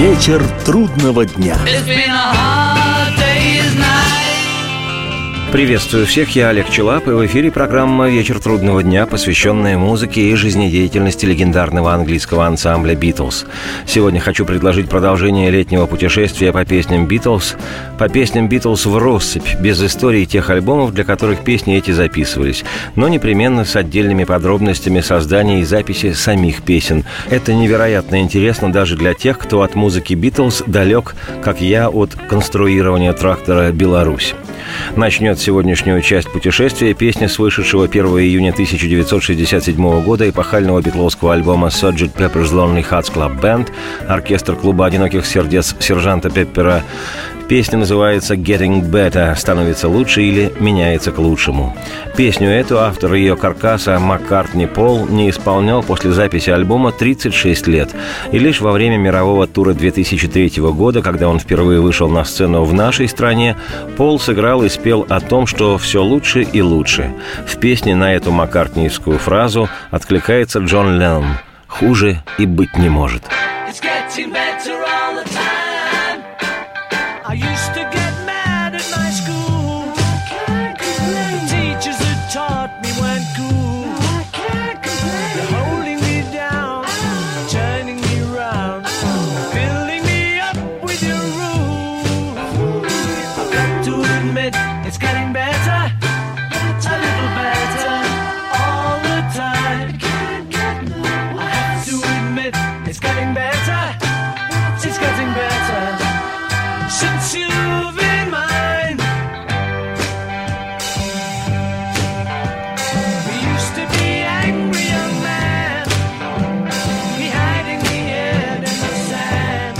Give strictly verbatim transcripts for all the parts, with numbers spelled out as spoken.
Вечер трудного дня. Приветствую всех, я Олег Челап, и в эфире программа «Вечер трудного дня», посвященная музыке и жизнедеятельности легендарного английского ансамбля «Битлз». Сегодня хочу предложить продолжение летнего путешествия по песням «Битлз», по песням «Битлз» вроссыпь, без истории тех альбомов, для которых песни эти записывались, но непременно с отдельными подробностями создания и записи самих песен. Это невероятно интересно даже для тех, кто от музыки «Битлз» далек, как я от конструирования трактора «Беларусь». Начнет сегодняшнюю часть путешествия песня с вышедшего первого июня тысяча девятьсот шестьдесят седьмого года эпохального битловского альбома «сержант Pepper's Lonely Hearts Club Band», оркестр клуба одиноких сердец сержанта Пеппера. Песня называется «Getting Better» – «Становится лучше» или «Меняется к лучшему». Песню эту автор ее каркаса Маккартни Пол не исполнял после записи альбома тридцать шесть лет. И лишь во время мирового тура две тысячи третьего года, когда он впервые вышел на сцену в нашей стране, Пол сыграл и спел о том, что все лучше и лучше. В песне на эту маккартниевскую фразу откликается Джон Леннон «Хуже и быть не может». I used to get mad at my school. The teachers that taught me weren't cool. They're holding me down, turning me round, filling me up with your rules. I've got to admit, it's getting better, a little better, all the time. I have to admit, it's getting better, it's getting better. Since you've been mine, we used to be angry young man. We hid in the head and the sand.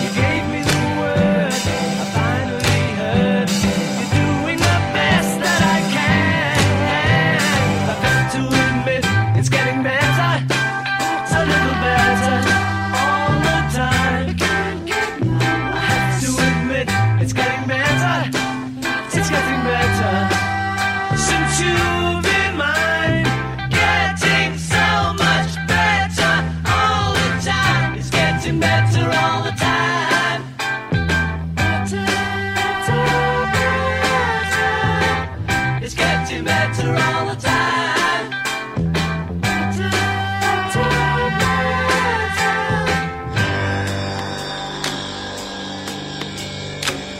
You gave me the word, I finally heard. You're doing the best that I can. I've got to admit, it's getting better, a little better, all the time. It's getting better, it's getting better, since you've been mine, getting so much better all the time, it's getting better all the time. Better, better, better, it's getting better all the time. Better, better, better.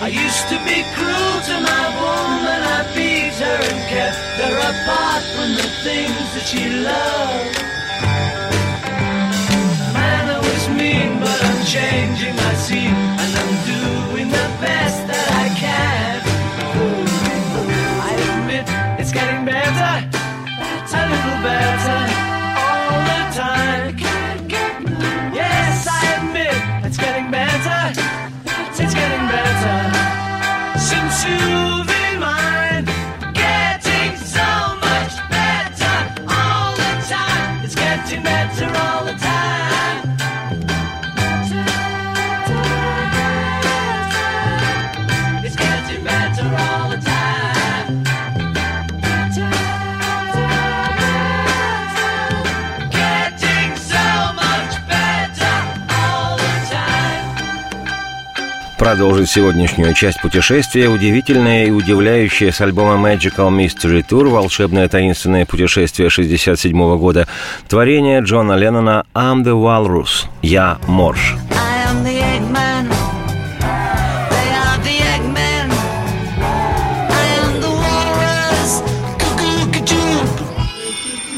I used to be cruel to my woman, I beat her and kept her apart from the things that she loved. Man, I was mean, but I'm changing my scene, and I'm doing the best that I can. I admit, it's getting better, a little better, all the time. Yes, I admit, it's getting better, it's getting better. Since you've been mine, getting so much better all the time. It's getting better all the time. Better, better, better. It's getting better all the time. Better, better, better. Getting so much better all the time. Продолжить сегодняшнюю часть путешествия удивительное и удивляющее с альбома Magical Mystery Tour «Волшебное таинственное путешествие» шестьдесят седьмого года творение Джона Леннона «I'm the Walrus» «Я морж».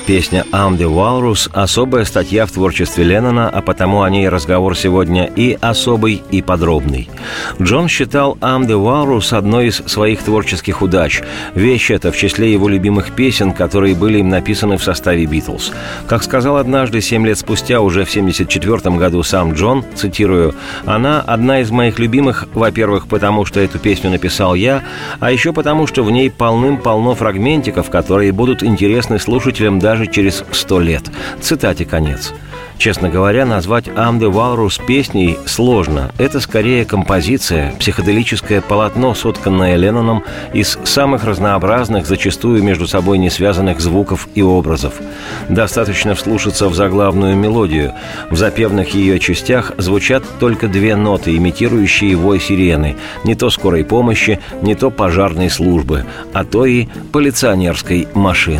Песня «I'm the Walrus» – особая статья в творчестве Леннона, а потому о ней разговор сегодня и особый, и подробный. Джон считал «I'm the Walrus» одной из своих творческих удач. Вещь эта в числе его любимых песен, которые были им написаны в составе «Битлз». Как сказал однажды, семь лет спустя, уже в семьдесят четвертом году сам Джон, цитирую, «Она одна из моих любимых, во-первых, потому что эту песню написал я, а еще потому, что в ней полным-полно фрагментиков, которые будут интересны слушателям даже даже через сто лет. Цитате конец. Честно говоря, назвать «I'm the Walrus» песней сложно. Это скорее композиция, психоделическое полотно, сотканное Ленноном из самых разнообразных, зачастую между собой не связанных звуков и образов. Достаточно вслушаться в заглавную мелодию. В запевных ее частях звучат только две ноты, имитирующие вой сирены. Не то скорой помощи, не то пожарной службы, а то и полиционерской машины.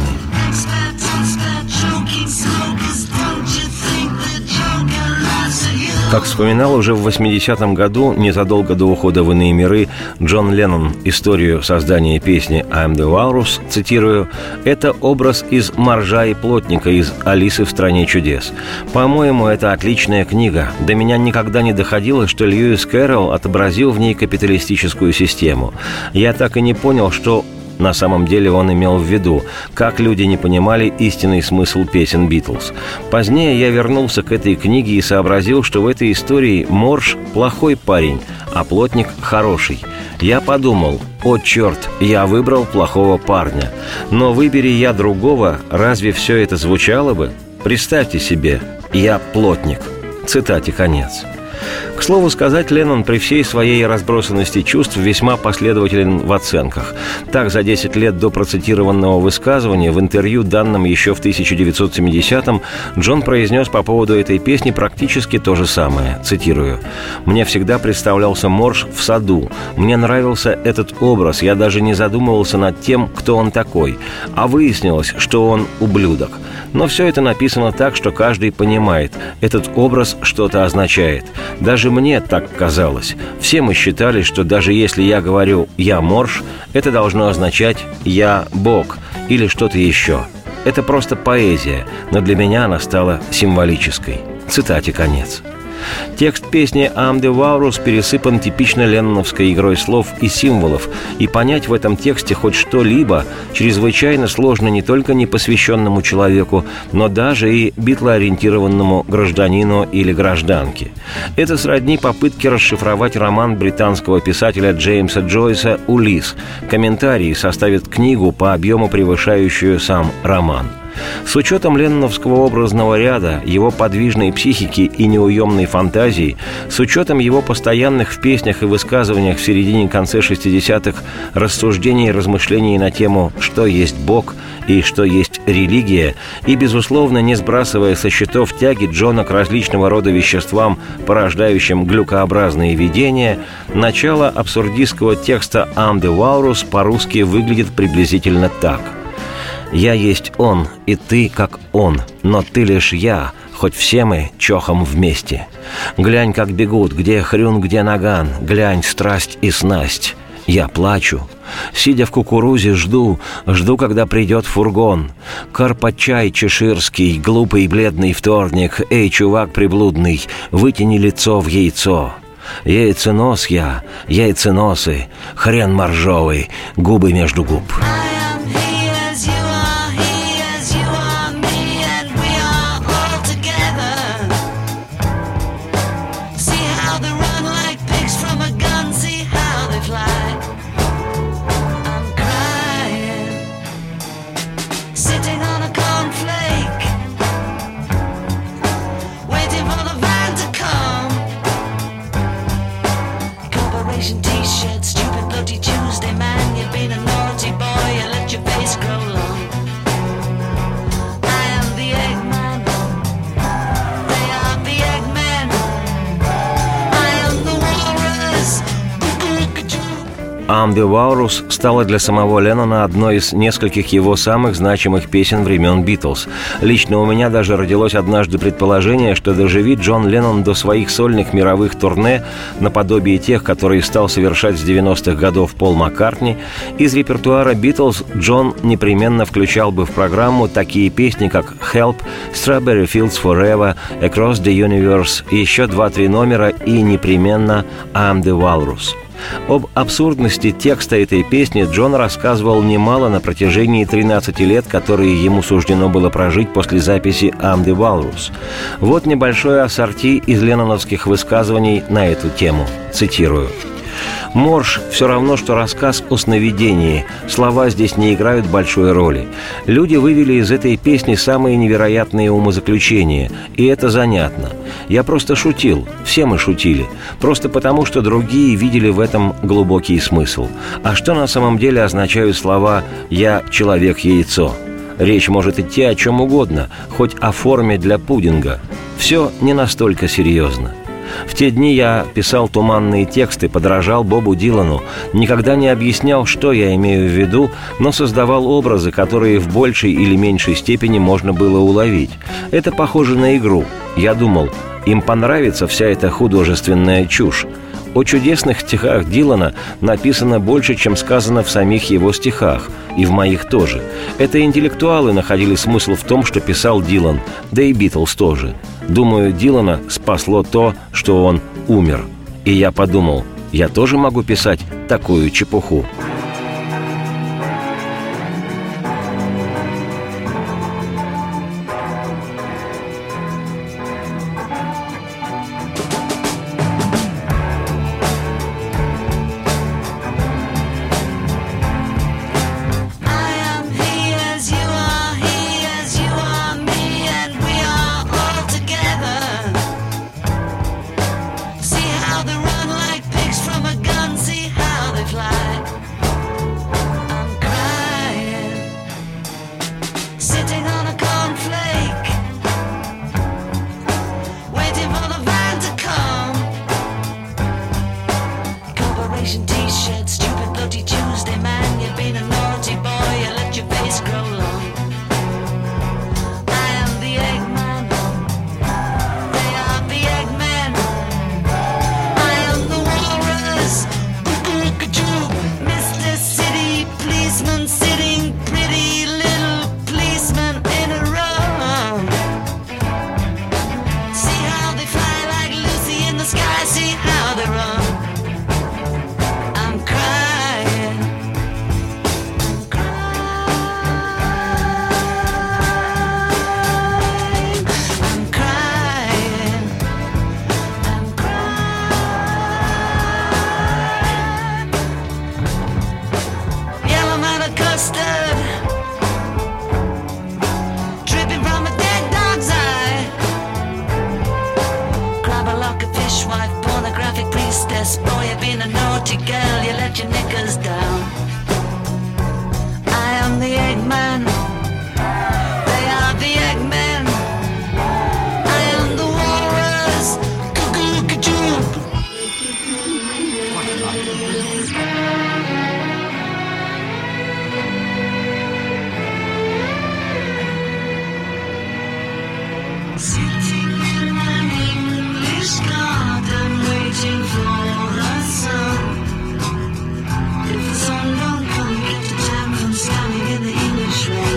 Как вспоминал уже в восьмидесятом году, незадолго до ухода в иные миры, Джон Леннон историю создания песни «I'm the Walrus», цитирую, «это образ из «Моржа и плотника» из «Алисы в стране чудес». По-моему, это отличная книга. До меня никогда не доходило, что Льюис Кэрролл отобразил в ней капиталистическую систему. Я так и не понял, что на самом деле он имел в виду, как люди не понимали истинный смысл песен «Битлз». Позднее я вернулся к этой книге и сообразил, что в этой истории Морж – плохой парень, а плотник – хороший. Я подумал, о черт, я выбрал плохого парня. Но выбери я другого, разве все это звучало бы? Представьте себе, я плотник. Цитате конец. К слову сказать, Леннон при всей своей разбросанности чувств весьма последователен в оценках. Так, за десять лет до процитированного высказывания в интервью, данном еще в тысяча девятьсот семидесятом, Джон произнес по поводу этой песни практически то же самое. Цитирую. «Мне всегда представлялся Морж в саду. Мне нравился этот образ. Я даже не задумывался над тем, кто он такой. А выяснилось, что он ублюдок. Но все это написано так, что каждый понимает. Этот образ что-то означает. Даже мне так казалось. Все мы считали, что даже если я говорю «я морж», это должно означать «я бог» или что-то еще. Это просто поэзия, но для меня она стала символической». Цитате конец. Текст песни «I'm the Walrus» пересыпан типично ленноновской игрой слов и символов, и понять в этом тексте хоть что-либо чрезвычайно сложно не только непосвященному человеку, но даже и битлоориентированному гражданину или гражданке. Это сродни попытке расшифровать роман британского писателя Джеймса Джойса «Улисс». Комментарии составят книгу по объему, превышающую сам роман. С учетом ленноновского образного ряда, его подвижной психики и неуемной фантазии, с учетом его постоянных в песнях и высказываниях в середине-конце шестидесятых рассуждений и размышлений на тему «что есть Бог» и «что есть религия», и, безусловно, не сбрасывая со счетов тяги Джона к различного рода веществам, порождающим глюкообразные видения, начало абсурдистского текста «I'm the Walrus» по-русски выглядит приблизительно так. «Я есть он, и ты как он, но ты лишь я, хоть все мы чохом вместе. Глянь, как бегут, где хрюн, где наган, глянь, страсть и снасть. Я плачу. Сидя в кукурузе, жду, жду, когда придет фургон. Карпачай чеширский, глупый бледный вторник, эй, чувак приблудный, вытяни лицо в яйцо. Яйценос я, яйценосы, хрен моржовый, губы между губ». «I'm the Walrus» стала для самого Леннона одной из нескольких его самых значимых песен времен «Битлз». Лично у меня даже родилось однажды предположение, что доживи Джон Леннон до своих сольных мировых турне, наподобие тех, которые стал совершать с девяностых годов Пол Маккартни, из репертуара «Битлз» Джон непременно включал бы в программу такие песни, как «Help», «Strawberry Fields Forever», «Across the Universe», еще два-три номера и непременно «I'm the Walrus». Об абсурдности текста этой песни Джон рассказывал немало на протяжении тринадцати лет, которые ему суждено было прожить после записи «I'm the Walrus». Вот небольшое ассорти из ленноновских высказываний на эту тему. Цитирую. Морж все равно, что рассказ о сновидении. Слова здесь не играют большой роли. Люди вывели из этой песни самые невероятные умозаключения, и это занятно. Я просто шутил, все мы шутили, просто потому, что другие видели в этом глубокий смысл. А что на самом деле означают слова «я человек-яйцо»? Речь может идти о чем угодно, хоть о форме для пудинга. Все не настолько серьезно. В те дни я писал туманные тексты, подражал Бобу Дилану, никогда не объяснял, что я имею в виду, но создавал образы, которые в большей или меньшей степени можно было уловить. Это похоже на игру. Я думал, им понравится вся эта художественная чушь. О чудесных стихах Дилана написано больше, чем сказано в самих его стихах, и в моих тоже. Это интеллектуалы находили смысл в том, что писал Дилан, да и Битлз тоже. Думаю, Дилана спасло то, что он умер. И я подумал, я тоже могу писать такую чепуху. Coming in the English rain.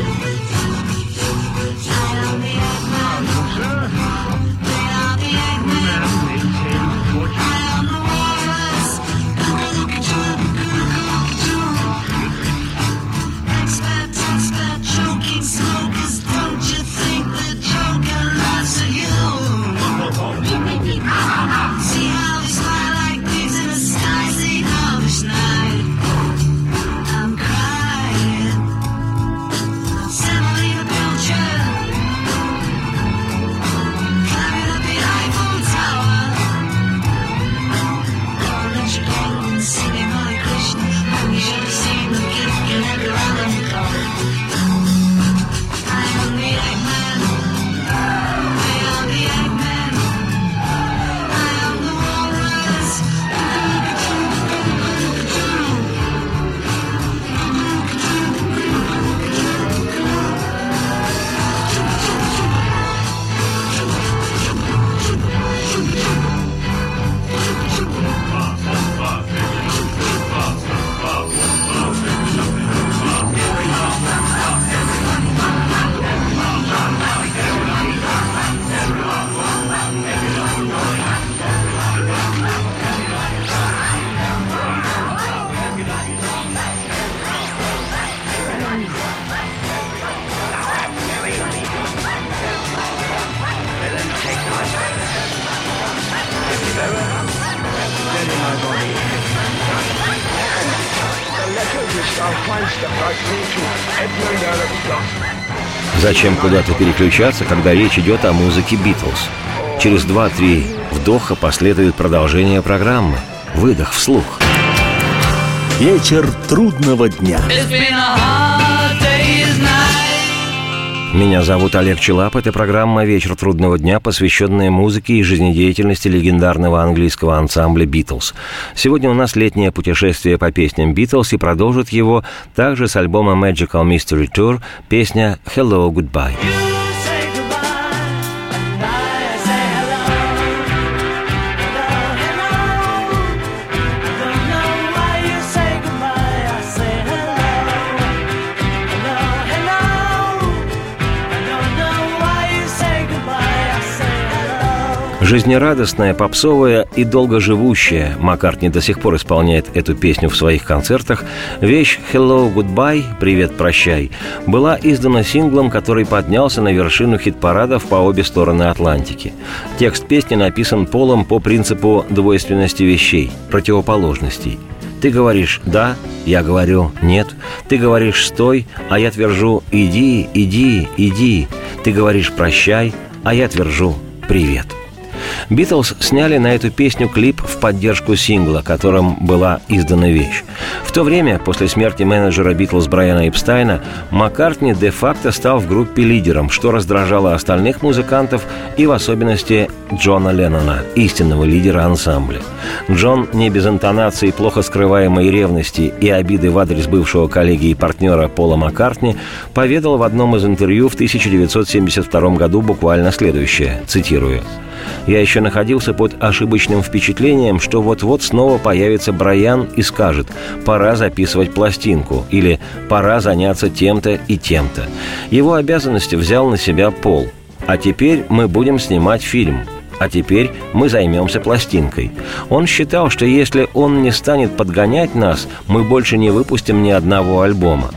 Зачем куда-то переключаться, когда речь идет о музыке Битлз? Через два-три вдоха последует продолжение программы. Выдох вслух. Вечер трудного дня. Меня зовут Олег Челап. Это программа «Вечер трудного дня», посвященная музыке и жизнедеятельности легендарного английского ансамбля «Битлз». Сегодня у нас летнее путешествие по песням «Битлз», и продолжит его также с альбома «Magical Mystery Tour» песня «Hello, Goodbye». Жизнерадостная, попсовая и долгоживущая, Маккартни до сих пор исполняет эту песню в своих концертах, вещь «Hello, Goodbye», «Привет, прощай», была издана синглом, который поднялся на вершину хит-парадов по обе стороны Атлантики. Текст песни написан Полом по принципу двойственности вещей, противоположностей. Ты говоришь «да», я говорю «нет». Ты говоришь «стой», а я твержу «иди, иди, иди». Ты говоришь «прощай», а я твержу «привет». «Битлз» сняли на эту песню клип в поддержку сингла, которым была издана вещь. В то время, после смерти менеджера «Битлз» Брайана Эпстайна, Маккартни де-факто стал в группе лидером, что раздражало остальных музыкантов и в особенности Джона Леннона, истинного лидера ансамбля. Джон, не без интонации плохо скрываемой ревности и обиды в адрес бывшего коллеги и партнера Пола Маккартни, поведал в одном из интервью в тысяча девятьсот семьдесят втором году буквально следующее, цитирую: «Я еще находился под ошибочным впечатлением, что вот-вот снова появится Брайан и скажет «пора записывать пластинку» или «пора заняться тем-то и тем-то». Его обязанности взял на себя Пол. А теперь мы будем снимать фильм. А теперь мы займемся пластинкой. Он считал, что если он не станет подгонять нас, мы больше не выпустим ни одного альбома.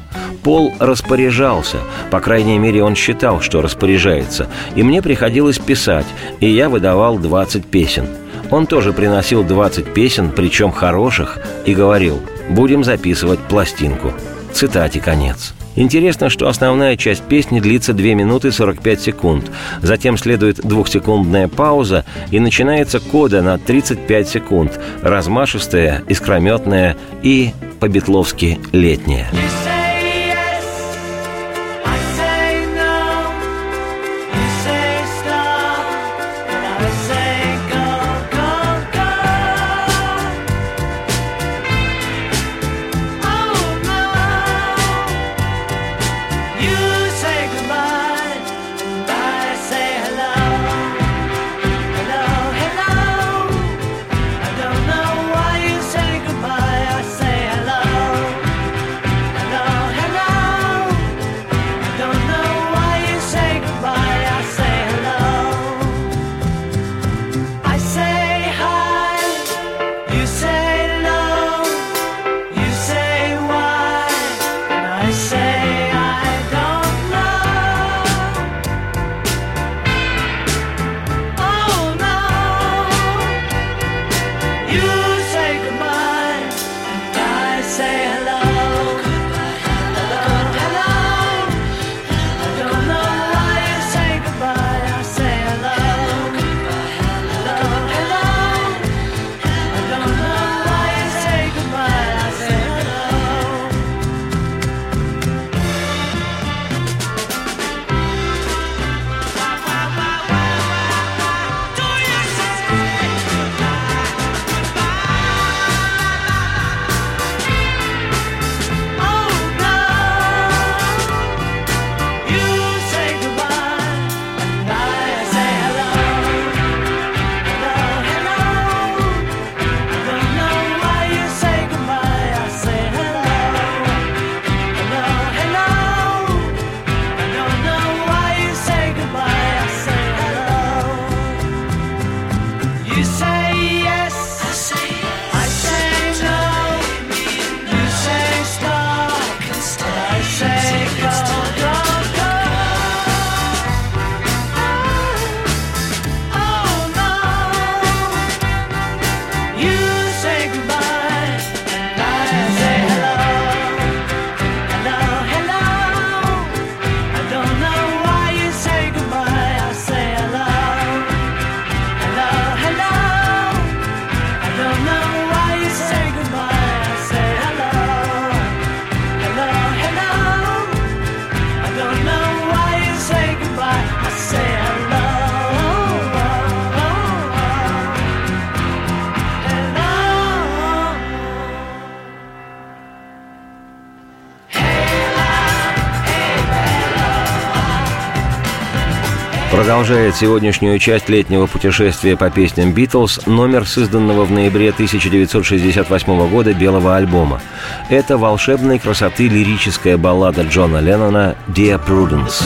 Пол распоряжался, по крайней мере, он считал, что распоряжается, и мне приходилось писать, и я выдавал двадцать песен. Он тоже приносил двадцать песен, причем хороших, и говорил: «Будем записывать пластинку». Цитате конец. Интересно, что основная часть песни длится две минуты сорок пять секунд. Затем следует двухсекундная пауза, и начинается кода на тридцать пять секунд, размашистая, искрометная и по-битловски летняя. No. Продолжает сегодняшнюю часть летнего путешествия по песням «Битлз» номер созданного в ноябре тысяча девятьсот шестьдесят восьмого года белого альбома. Это волшебной красоты лирическая баллада Джона Леннона «Dear Prudence».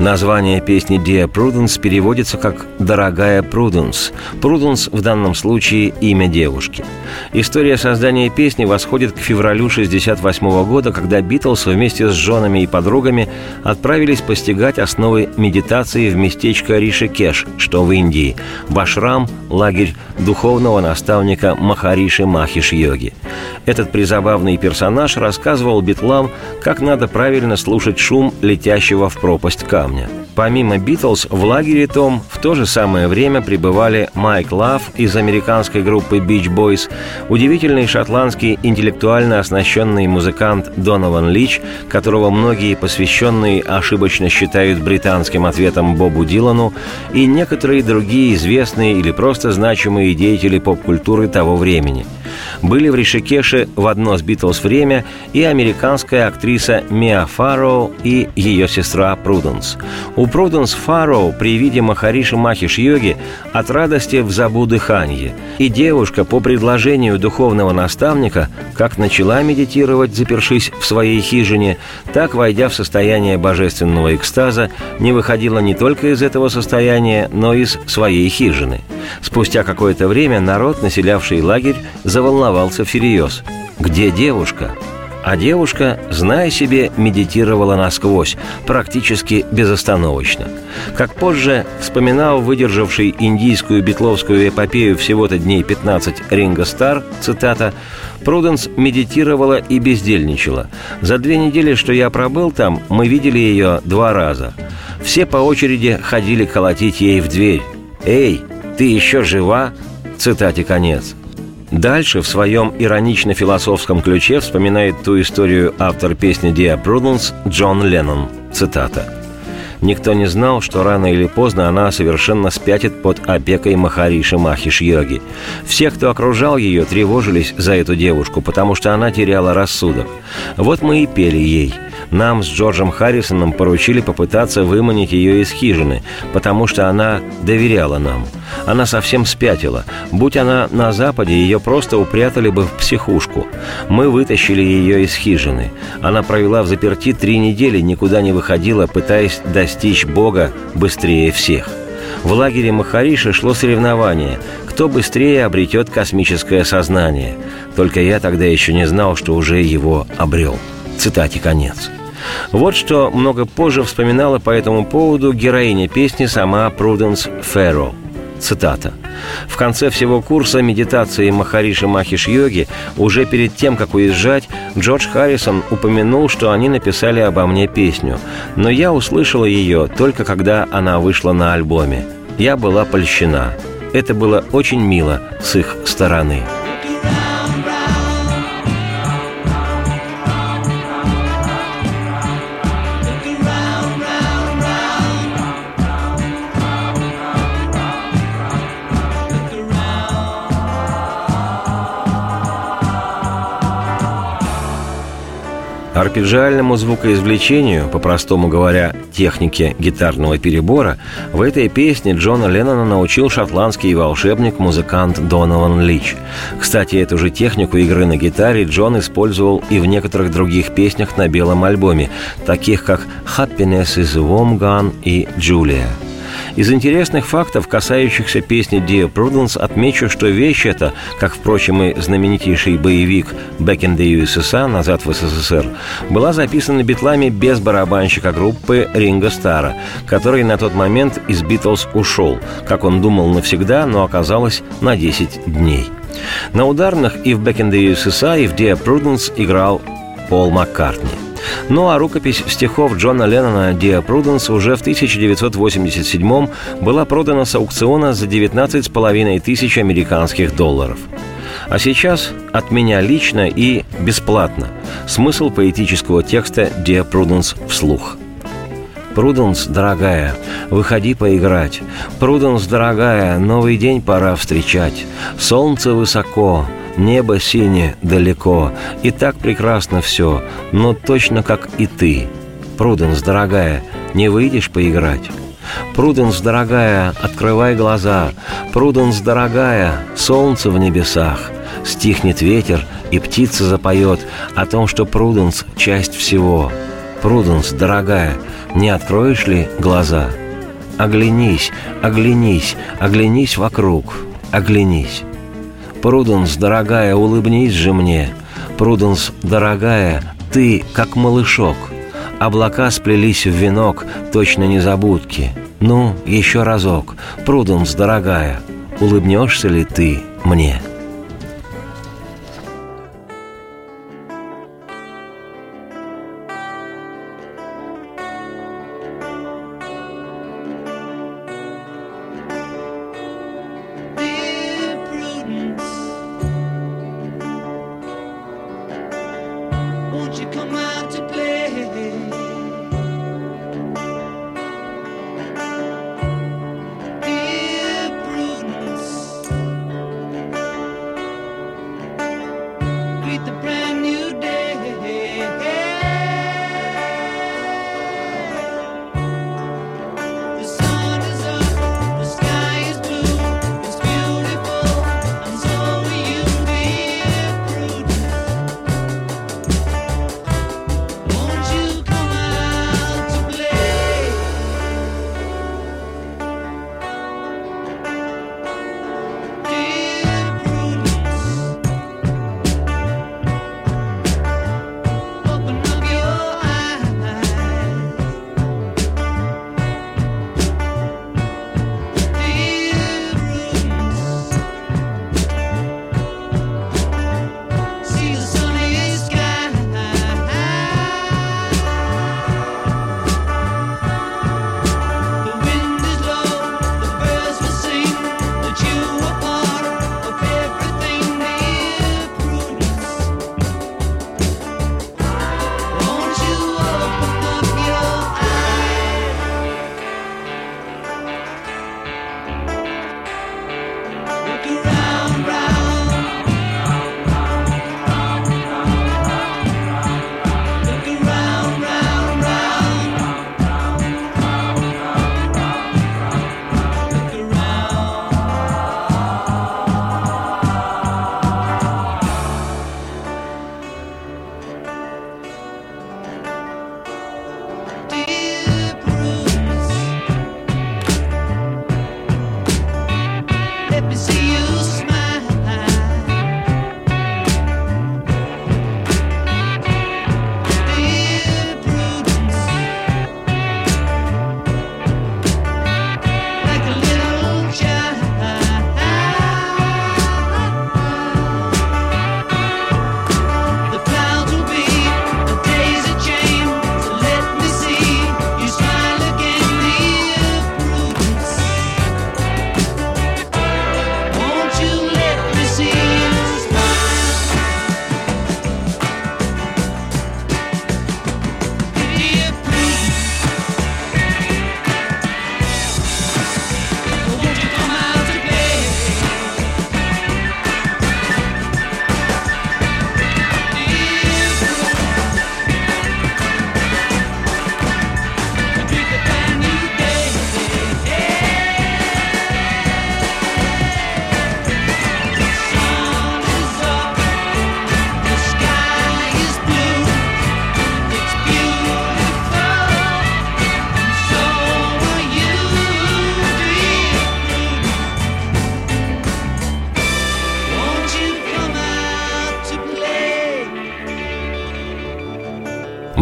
Название песни «Dear Prudence» переводится как «Дорогая Пруденс». Пруденс в данном случае имя девушки. История создания песни восходит к февралю шестьдесят восьмого года, когда Битлз вместе с женами и подругами отправились постигать основы медитации в местечко Ришикеш, что в Индии, в ашрам, лагерь духовного наставника Махариши Махеш-йоги. Этот призабавный персонаж рассказывал битлам, как надо правильно слушать шум летящего в пропасть камня. Помимо «Битлз», в лагере том в то же самое время пребывали Майк Лав из американской группы Beach Boys, удивительный шотландский интеллектуально оснащенный музыкант Донован Лич, которого многие посвященные ошибочно считают британским ответом Бобу Дилану, и некоторые другие известные или просто значимые деятели поп-культуры того времени. Были в Ришикеше в одно с «Битлз» время и американская актриса Миа Фарроу и ее сестра Пруденс. У Пруденс Фарроу при виде Махариши Махеш-йоги от радости взабу дыханье, и девушка по предложению духовного наставника как начала медитировать, запершись в своей хижине, так, войдя в состояние божественного экстаза, не выходила не только из этого состояния, но и из своей хижины. Спустя какое-то время народ, населявший лагерь, заволновался всерьез. «Где девушка?» А девушка, зная себе, медитировала насквозь, практически безостановочно. Как позже вспоминал выдержавший индийскую битловскую эпопею всего-то дней пятнадцать Ринго Стар, цитата, «Пруденс медитировала и бездельничала. За две недели, что я пробыл там, мы видели ее два раза. Все по очереди ходили колотить ей в дверь. «Эй, ты еще жива?» Цитате конец. Дальше в своем иронично-философском ключе вспоминает ту историю автор песни «Dear Prudence» Джон Леннон. Цитата. «Никто не знал, что рано или поздно она совершенно спятит под опекой Махариши Махеш-йоги. Все, кто окружал ее, тревожились за эту девушку, потому что она теряла рассудок. Вот мы и пели ей. Нам с Джорджем Харрисоном поручили попытаться выманить ее из хижины, потому что она доверяла нам. Она совсем спятила. Будь она на Западе, ее просто упрятали бы в психушку. Мы вытащили ее из хижины. Она провела в заперти три недели, никуда не выходила, пытаясь достичь Бога быстрее всех. В лагере Махариши шло соревнование, кто быстрее обретет космическое сознание. Только я тогда еще не знал, что уже его обрел». Цитате конец. Вот что много позже вспоминала по этому поводу героиня песни сама Пруденс Фарроу. Цитата. «В конце всего курса медитации Махариши Махеш-йоги, уже перед тем, как уезжать, Джордж Харрисон упомянул, что они написали обо мне песню. Но я услышала ее только когда она вышла на альбоме. Я была польщена. Это было очень мило с их стороны». Арпеджиальному звукоизвлечению, по-простому говоря, технике гитарного перебора, в этой песне Джона Леннона научил шотландский волшебник-музыкант Донован Лич. Кстати, эту же технику игры на гитаре Джон использовал и в некоторых других песнях на белом альбоме, таких как «Happiness is a warm gun» и «Джулия». Из интересных фактов, касающихся песни «Dear Prudence», отмечу, что вещь эта, как, впрочем, и знаменитейший боевик «Back in the ю эс эс ар» «Назад в СССР», была записана битлами без барабанщика группы Ринго Стара, который на тот момент из «Битлз» ушел, как он думал навсегда, но оказалось на десять дней. На ударных и в «Back in the ю эс эс ар», и в «Dear Prudence» играл Пол Маккартни. Ну а рукопись стихов Джона Леннона «Dear Prudence» уже в тысяча девятьсот восемьдесят седьмом была продана с аукциона за девятнадцать с половиной тысяч американских долларов. А сейчас от меня лично и бесплатно смысл поэтического текста «Dear Prudence» вслух. Пруденс, дорогая, выходи поиграть. Пруденс, дорогая, новый день пора встречать. Солнце высоко, небо синее далеко. И так прекрасно все, но точно как и ты. Пруденс, дорогая, не выйдешь поиграть? Пруденс, дорогая, открывай глаза. Пруденс, дорогая, солнце в небесах. Стихнет ветер, и птица запоет о том, что Пруденс – часть всего. Пруденс, дорогая, не откроешь ли глаза? Оглянись, оглянись, оглянись вокруг, оглянись. Пруденс, дорогая, улыбнись же мне. Пруденс, дорогая, ты как малышок. Облака сплелись в венок, точно незабудки. Ну, еще разок, Пруденс, дорогая, улыбнешься ли ты мне?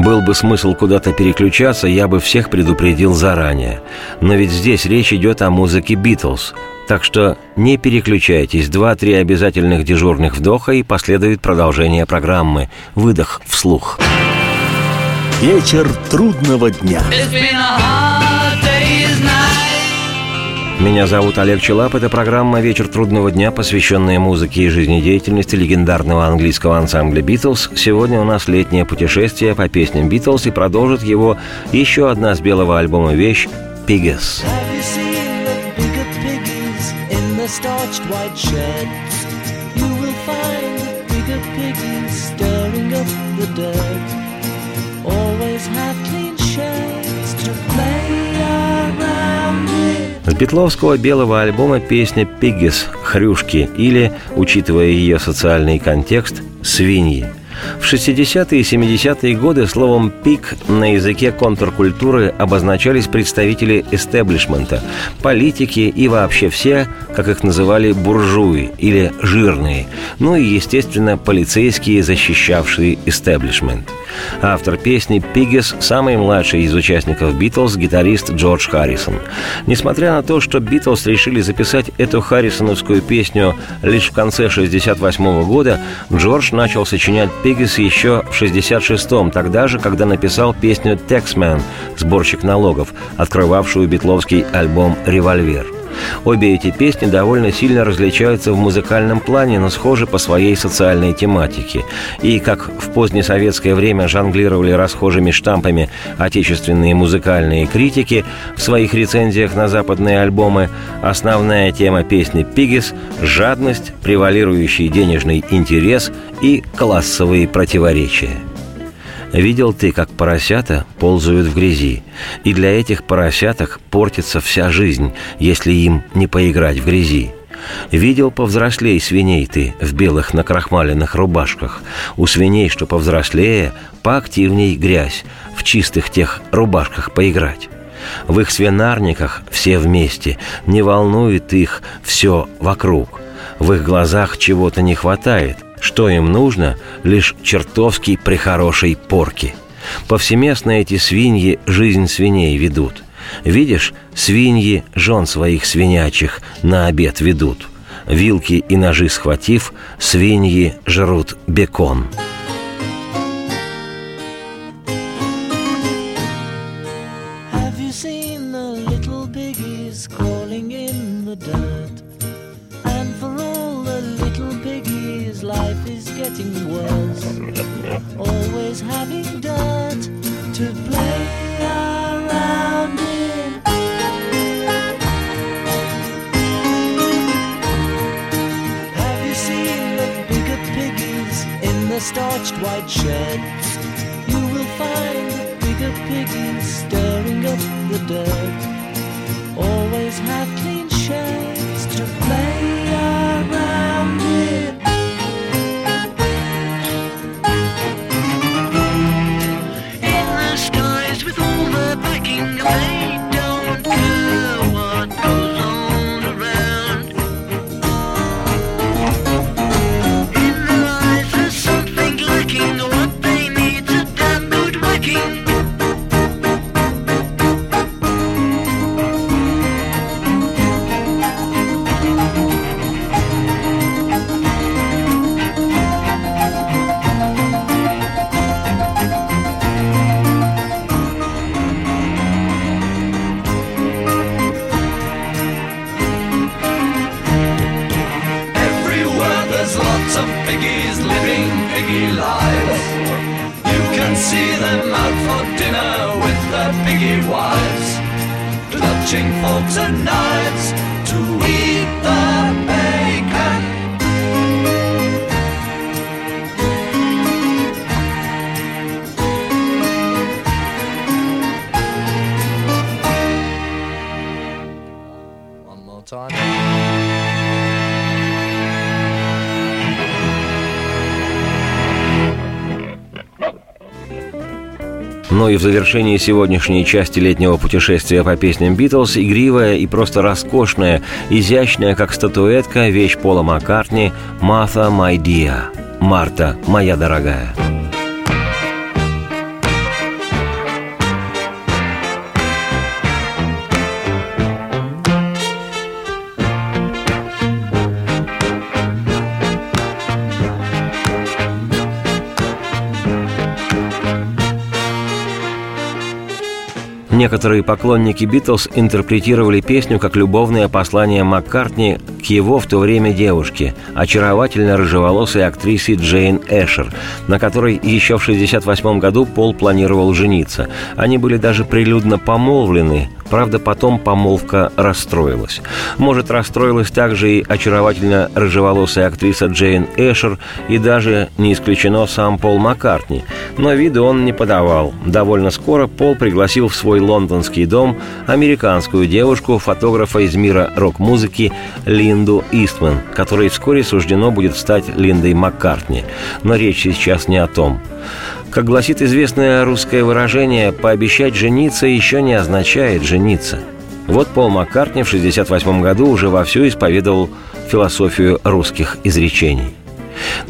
Был бы смысл куда-то переключаться, я бы всех предупредил заранее. Но ведь здесь речь идет о музыке «Битлз». Так что не переключайтесь, два-три обязательных дежурных вдоха, и последует продолжение программы. Выдох вслух. Вечер трудного дня. Меня зовут Олег Челап. Это программа «Вечер трудного дня», посвященная музыке и жизнедеятельности легендарного английского ансамбля «Битлз». Сегодня у нас летнее путешествие по песням «Битлз», и продолжит его еще одна с белого альбома вещь «Piggies». Starched white shirts, you will find bigger piggies stirring up the dirt. Always have clean shirts to play around with. С битловского белого альбома песня «Piggies» – «Хрюшки» или, учитывая ее социальный контекст, «Свиньи». В шестидесятые и семидесятые годы словом «пик» на языке контркультуры обозначались представители эстеблишмента, политики и вообще все, как их называли, буржуи или жирные, ну и, естественно, полицейские, защищавшие эстеблишмент. Автор песни «Piggies» – самый младший из участников «Битлз» гитарист Джордж Харрисон. Несмотря на то, что «Битлз» решили записать эту харрисоновскую песню лишь в конце шестьдесят восьмого года, Джордж начал сочинять «Piggies» еще в шестьдесят шестом, тогда же, когда написал песню «Taxman» – «Сборщик налогов», открывавшую битловский альбом «Револьвер». Обе эти песни довольно сильно различаются в музыкальном плане, но схожи по своей социальной тематике. И как в позднесоветское время жонглировали расхожими штампами отечественные музыкальные критики в своих рецензиях на западные альбомы, основная тема песни «Piggies» – жадность, превалирующий денежный интерес и классовые противоречия. «Видел ты, как поросята ползают в грязи, и для этих поросяток портится вся жизнь, если им не поиграть в грязи. Видел повзрослей свиней ты в белых накрахмаленных рубашках, у свиней, что повзрослее, поактивней грязь, в чистых тех рубашках поиграть. В их свинарниках все вместе, не волнует их все вокруг, в их глазах чего-то не хватает, что им нужно, лишь чертовски прихорошей порки. Повсеместно эти свиньи жизнь свиней ведут. Видишь, свиньи жен своих свинячих на обед ведут. Вилки и ножи схватив, свиньи жрут бекон». Starched white shirts, you will find bigger piggies stirring up the dirt. Always have clean shirts to play around with. In the skies with all the backing, they don't care what goes on around. Ну и в завершении сегодняшней части летнего путешествия по песням «Битлз» игривая и просто роскошная, изящная, как статуэтка, вещь Пола Маккартни «Martha, my dear» – «Марта, моя дорогая». Некоторые поклонники «Битлз» интерпретировали песню как любовное послание Маккартни к его в то время девушке, очаровательно рыжеволосой актрисе Джейн Эшер, на которой еще в шестьдесят восьмом году Пол планировал жениться. Они были даже прилюдно помолвлены, правда, потом помолвка расстроилась. Может, расстроилась также и очаровательно рыжеволосая актриса Джейн Эшер, и даже, не исключено, сам Пол Маккартни. Но виду он не подавал. Довольно скоро Пол пригласил в свой лондонский дом американскую девушку, фотографа из мира рок-музыки Линду Истман, которой вскоре суждено будет стать Линдой Маккартни. Но речь сейчас не о том. Как гласит известное русское выражение, «пообещать жениться еще не означает жениться». Вот Пол Маккартни в шестьдесят восьмом году уже вовсю исповедовал философию русских изречений.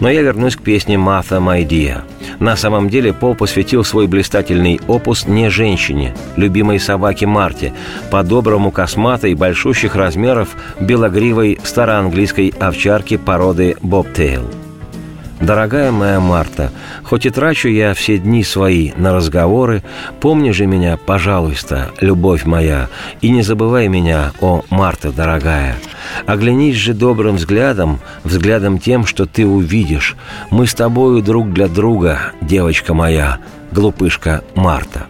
Но я вернусь к песне «Martha, my dear». На самом деле Пол посвятил свой блистательный опус не женщине, любимой собаке Марте, по-доброму косматой, большущих размеров, белогривой староанглийской овчарки породы Бобтейл. «Дорогая моя Марта, хоть и трачу я все дни свои на разговоры, помни же меня, пожалуйста, любовь моя, и не забывай меня, о Марта дорогая. Оглянись же добрым взглядом, взглядом тем, что ты увидишь. Мы с тобою друг для друга, девочка моя, глупышка Марта».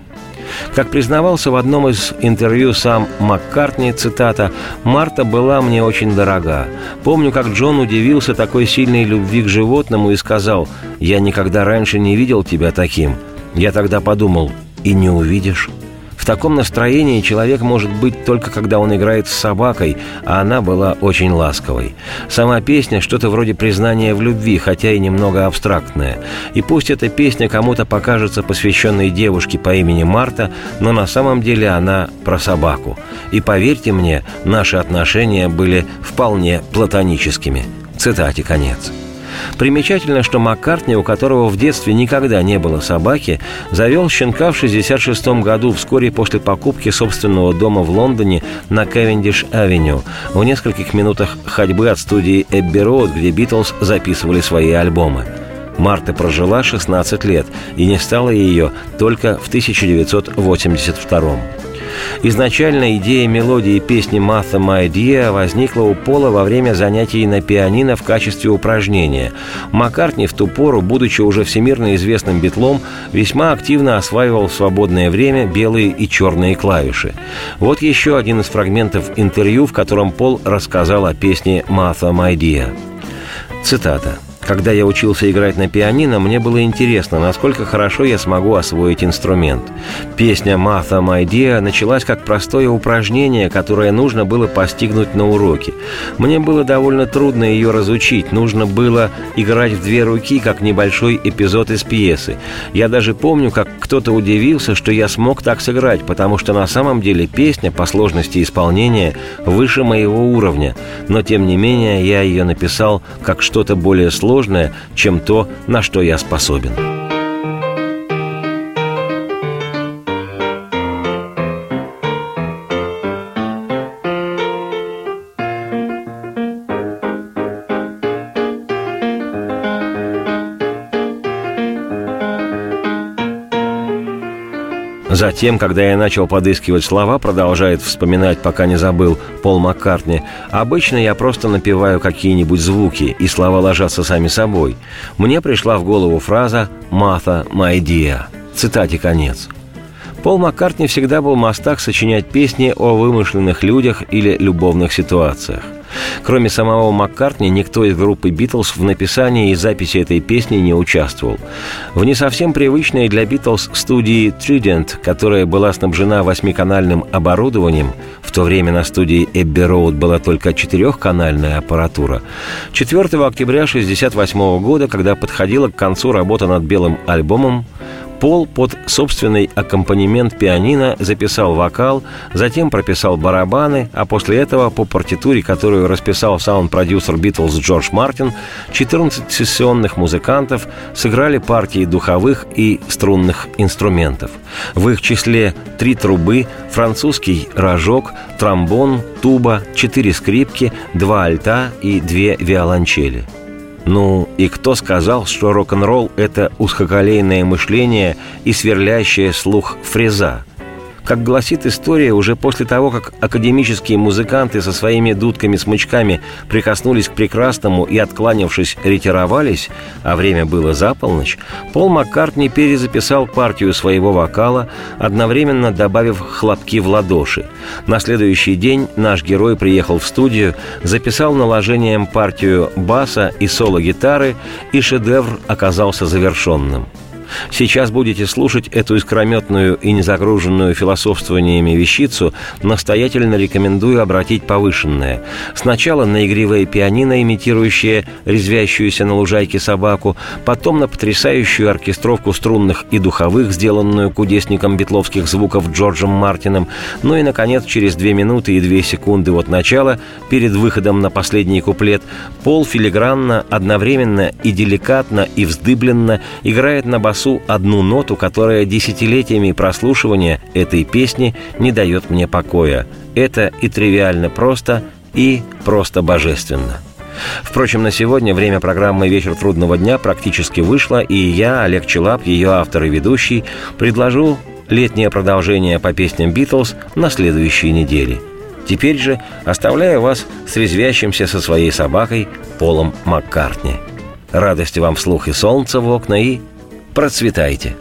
Как признавался в одном из интервью сам Маккартни, цитата, «Марта была мне очень дорога. Помню, как Джон удивился такой сильной любви к животному и сказал, «Я никогда раньше не видел тебя таким». Я тогда подумал, «И не увидишь». В таком настроении человек может быть только когда он играет с собакой, а она была очень ласковой. Сама песня что-то вроде признания в любви, хотя и немного абстрактная. И пусть эта песня кому-то покажется посвященной девушке по имени Марта, но на самом деле она про собаку. И поверьте мне, наши отношения были вполне платоническими. Цитате конец. Примечательно, что Маккартни, у которого в детстве никогда не было собаки, завел щенка в шестьдесят шестом году, вскоре после покупки собственного дома в Лондоне на Кевендиш-авеню, в нескольких минутах ходьбы от студии Эбби Роуд, где «Битлз» записывали свои альбомы. Марта прожила шестнадцать лет, и не стало ее только в тысяча девятьсот восемьдесят втором году. Изначально идея мелодии песни «Martha, my dear» возникла у Пола во время занятий на пианино в качестве упражнения. Маккартни в ту пору, будучи уже всемирно известным битлом, весьма активно осваивал в свободное время белые и черные клавиши. Вот еще один из фрагментов интервью, в котором Пол рассказал о песне «Martha, my dear». Цитата. Когда я учился играть на пианино, мне было интересно, насколько хорошо я смогу освоить инструмент. Песня «Martha, my dear» началась как простое упражнение, которое нужно было постигнуть на уроке. Мне было довольно трудно ее разучить, нужно было играть в две руки, как небольшой эпизод из пьесы. Я даже помню, как кто-то удивился, что я смог так сыграть, потому что на самом деле песня по сложности исполнения выше моего уровня. Но тем не менее я ее написал как что-то более сложное, чем то, на что я способен. Затем, когда я начал подыскивать слова, продолжает вспоминать, пока не забыл, Пол Маккартни, обычно я просто напеваю какие-нибудь звуки, и слова ложатся сами собой. Мне пришла в голову фраза «Martha, my dear». Цитате конец. Пол Маккартни всегда был мастак сочинять песни о вымышленных людях или любовных ситуациях. Кроме самого Маккартни, никто из группы «Битлз» в написании и записи этой песни не участвовал. В не совсем привычной для «Битлз» студии «Prudent», которая была снабжена восьмиканальным оборудованием, в то время на студии «Эбби Роуд» была только четырехканальная аппаратура, четвёртого октября шестьдесят восьмого года, когда подходила к концу работа над белым альбомом, Пол под собственный аккомпанемент пианино записал вокал, затем прописал барабаны, а после этого по партитуре, которую расписал саунд-продюсер «Битлз» Джордж Мартин, четырнадцать сессионных музыкантов сыграли партии духовых и струнных инструментов. В их числе три трубы, французский рожок, тромбон, туба, четыре скрипки, два альта и две виолончели. Ну, и кто сказал, что рок-н-ролл – это узкоколейное мышление и сверлящая слух фреза? Как гласит история, уже после того, как академические музыканты со своими дудками-смычками прикоснулись к прекрасному и, откланявшись, ретировались, а время было за полночь, Пол Маккартни перезаписал партию своего вокала, одновременно добавив хлопки в ладоши. На следующий день наш герой приехал в студию, записал наложением партию баса и соло-гитары, и шедевр оказался завершенным. Сейчас будете слушать эту искрометную и незагруженную философствованиями вещицу, настоятельно рекомендую обратить повышенное. Сначала на игривое пианино, имитирующее резвящуюся на лужайке собаку, потом на потрясающую оркестровку струнных и духовых, сделанную кудесником битловских звуков Джорджем Мартином, ну и, наконец, через две минуты и две секунды от начала, перед выходом на последний куплет, Пол филигранно, одновременно и деликатно, и вздыбленно играет на басу одну ноту, которая десятилетиями прослушивания этой песни не дает мне покоя. Это и тривиально просто, и просто божественно. Впрочем, на сегодня время программы «Вечер трудного дня» практически вышло, и я, Олег Челап, ее автор и ведущий, предложу летнее продолжение по песням «Битлз» на следующей неделе. Теперь же оставляю вас с резвящимся со своей собакой Полом Маккартни. Радости вам вслух и солнца в окна, и процветайте!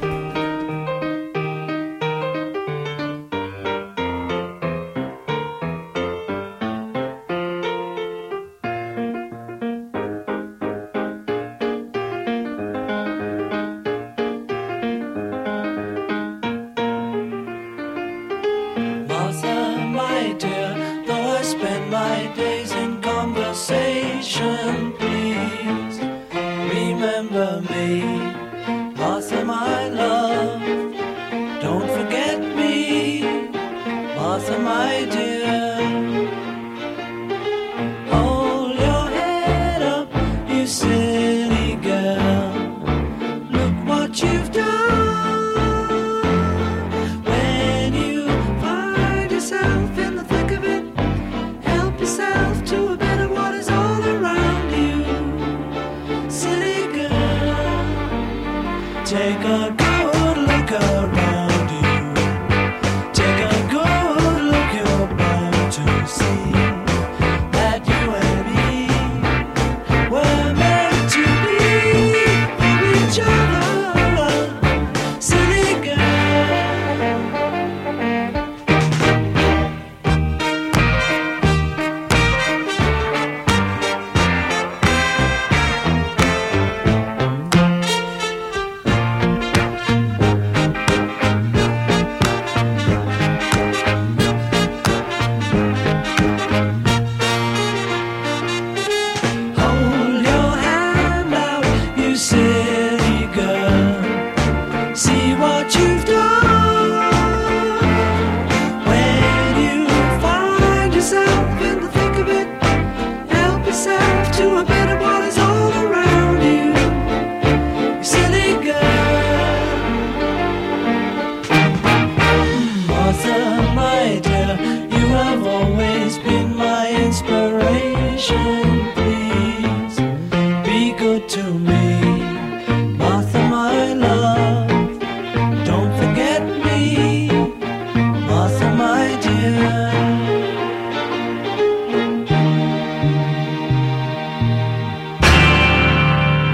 Martha, my dear, though I spend my days in conversation, please remember me. Martha, my love, don't forget me, Martha, my dear. Hold your head up, you silly girl, look what you've done. When you find yourself in the thick of it, help yourself to a bit of what is all around you, silly. Take a good look around you. Take a good look, you're bound to see that you and me were meant to be for each other, silly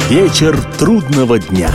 Вечер трудного дня.